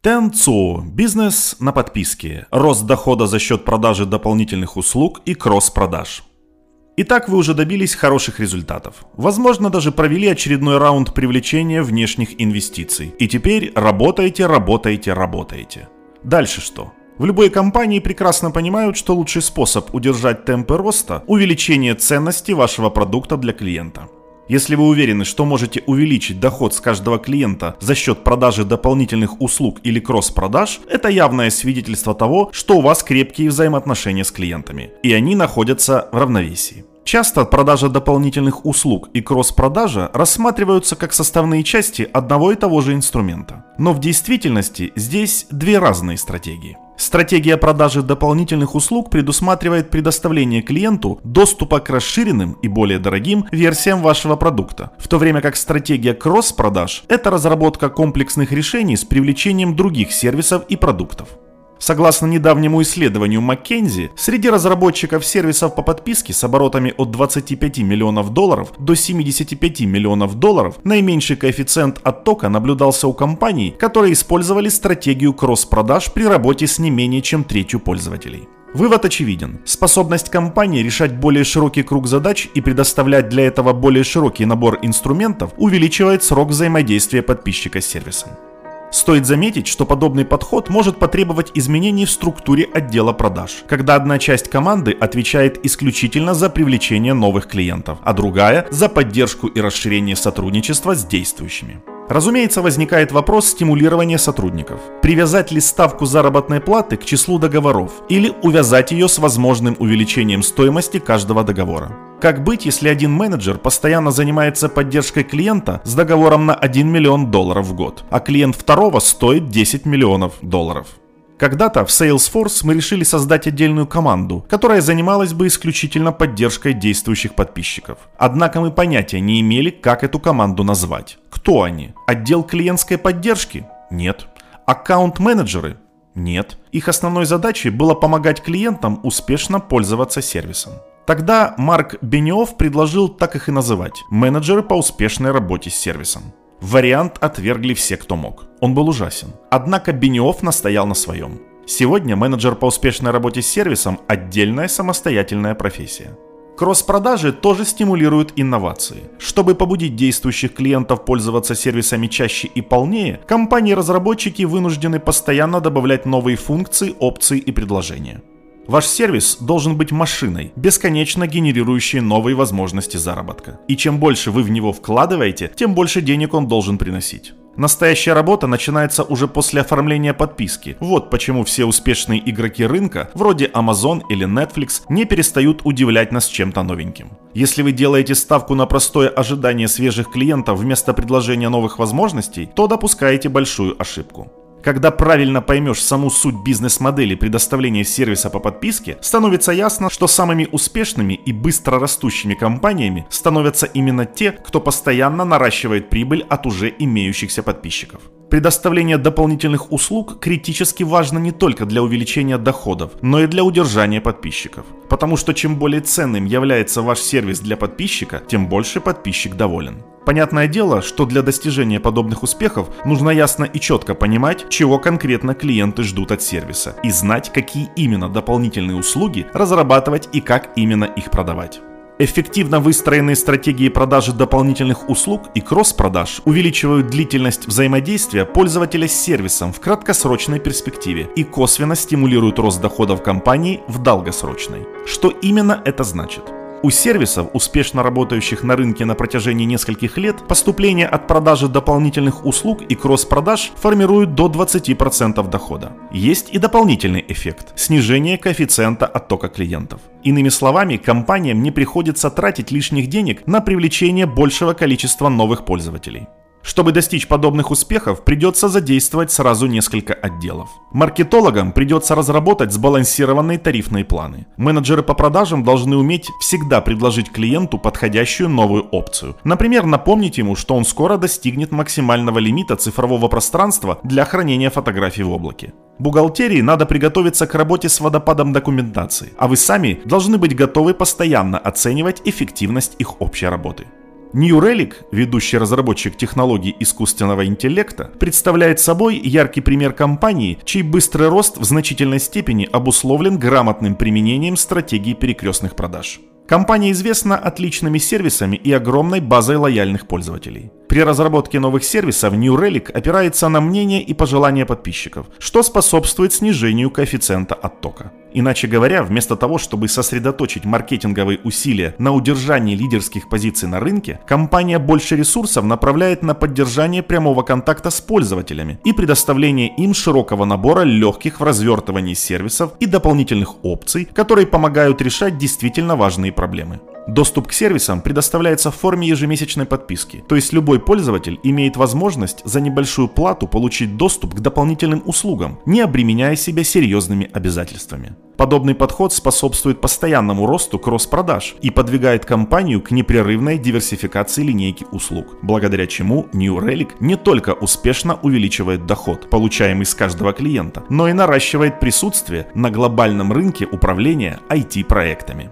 Тэнцо. Бизнес на подписке. Рост дохода за счет продажи дополнительных услуг и кросс-продаж. Итак, вы уже добились хороших результатов. Возможно, даже провели очередной раунд привлечения внешних инвестиций. И теперь работаете. Дальше что? В любой компании прекрасно понимают, что лучший способ удержать темпы роста – увеличение ценности вашего продукта для клиента. Если вы уверены, что можете увеличить доход с каждого клиента за счет продажи дополнительных услуг или кросс-продаж, это явное свидетельство того, что у вас крепкие взаимоотношения с клиентами, и они находятся в равновесии. Часто продажа дополнительных услуг и кросс-продажа рассматриваются как составные части одного и того же инструмента. Но в действительности здесь две разные стратегии. Стратегия продажи дополнительных услуг предусматривает предоставление клиенту доступа к расширенным и более дорогим версиям вашего продукта, в то время как стратегия кросс-продаж – это разработка комплексных решений с привлечением других сервисов и продуктов. Согласно недавнему исследованию Маккензи, среди разработчиков сервисов по подписке с оборотами от $25 миллионов до $75 миллионов наименьший коэффициент оттока наблюдался у компаний, которые использовали стратегию кросс-продаж при работе с не менее чем третью пользователей. Вывод очевиден. Способность компании решать более широкий круг задач и предоставлять для этого более широкий набор инструментов увеличивает срок взаимодействия подписчика с сервисом. Стоит заметить, что подобный подход может потребовать изменений в структуре отдела продаж, когда одна часть команды отвечает исключительно за привлечение новых клиентов, а другая – за поддержку и расширение сотрудничества с действующими. Разумеется, возникает вопрос стимулирования сотрудников. Привязать ли ставку заработной платы к числу договоров или увязать ее с возможным увеличением стоимости каждого договора? Как быть, если один менеджер постоянно занимается поддержкой клиента с договором на $1 миллион в год, а клиент второго стоит $10 миллионов? Когда-то в Salesforce мы решили создать отдельную команду, которая занималась бы исключительно поддержкой действующих подписчиков. Однако мы понятия не имели, как эту команду назвать. Кто они? Отдел клиентской поддержки? Нет. Аккаунт-менеджеры? Нет. Их основной задачей было помогать клиентам успешно пользоваться сервисом. Тогда Марк Бениофф предложил так их и называть – менеджеры по успешной работе с сервисом. Вариант отвергли все, кто мог. Он был ужасен. Однако Бениофф настоял на своем. Сегодня менеджер по успешной работе с сервисом – отдельная самостоятельная профессия. Кросс-продажи тоже стимулируют инновации. Чтобы побудить действующих клиентов пользоваться сервисами чаще и полнее, компании-разработчики вынуждены постоянно добавлять новые функции, опции и предложения. Ваш сервис должен быть машиной, бесконечно генерирующей новые возможности заработка. И чем больше вы в него вкладываете, тем больше денег он должен приносить. Настоящая работа начинается уже после оформления подписки. Вот почему все успешные игроки рынка, вроде Amazon или Netflix, не перестают удивлять нас чем-то новеньким. Если вы делаете ставку на простое ожидание свежих клиентов вместо предложения новых возможностей, то допускаете большую ошибку. Когда правильно поймешь саму суть бизнес-модели предоставления сервиса по подписке, становится ясно, что самыми успешными и быстро растущими компаниями становятся именно те, кто постоянно наращивает прибыль от уже имеющихся подписчиков. Предоставление дополнительных услуг критически важно не только для увеличения доходов, но и для удержания подписчиков. Потому что чем более ценным является ваш сервис для подписчика, тем больше подписчик доволен. Понятное дело, что для достижения подобных успехов нужно ясно и четко понимать, чего конкретно клиенты ждут от сервиса, и знать, какие именно дополнительные услуги разрабатывать и как именно их продавать. Эффективно выстроенные стратегии продажи дополнительных услуг и кросс-продаж увеличивают длительность взаимодействия пользователя с сервисом в краткосрочной перспективе и косвенно стимулируют рост доходов компании в долгосрочной. Что именно это значит? У сервисов, успешно работающих на рынке на протяжении нескольких лет, поступления от продажи дополнительных услуг и кросс-продаж формируют до 20% дохода. Есть и дополнительный эффект – снижение коэффициента оттока клиентов. Иными словами, компаниям не приходится тратить лишних денег на привлечение большего количества новых пользователей. Чтобы достичь подобных успехов, придется задействовать сразу несколько отделов. Маркетологам придется разработать сбалансированные тарифные планы. Менеджеры по продажам должны уметь всегда предложить клиенту подходящую новую опцию. Например, напомнить ему, что он скоро достигнет максимального лимита цифрового пространства для хранения фотографий в облаке. Бухгалтерии надо приготовиться к работе с водопадом документации, а вы сами должны быть готовы постоянно оценивать эффективность их общей работы. New Relic, ведущий разработчик технологий искусственного интеллекта, представляет собой яркий пример компании, чей быстрый рост в значительной степени обусловлен грамотным применением стратегии перекрестных продаж. Компания известна отличными сервисами и огромной базой лояльных пользователей. При разработке новых сервисов New Relic опирается на мнение и пожелания подписчиков, что способствует снижению коэффициента оттока. Иначе говоря, вместо того, чтобы сосредоточить маркетинговые усилия на удержании лидерских позиций на рынке, компания больше ресурсов направляет на поддержание прямого контакта с пользователями и предоставление им широкого набора легких в развертывании сервисов и дополнительных опций, которые помогают решать действительно важные проблемы. Доступ к сервисам предоставляется в форме ежемесячной подписки, то есть любой пользователь имеет возможность за небольшую плату получить доступ к дополнительным услугам, не обременяя себя серьезными обязательствами. Подобный подход способствует постоянному росту кросс-продаж и подвигает компанию к непрерывной диверсификации линейки услуг, благодаря чему New Relic не только успешно увеличивает доход, получаемый с каждого клиента, но и наращивает присутствие на глобальном рынке управления IT-проектами.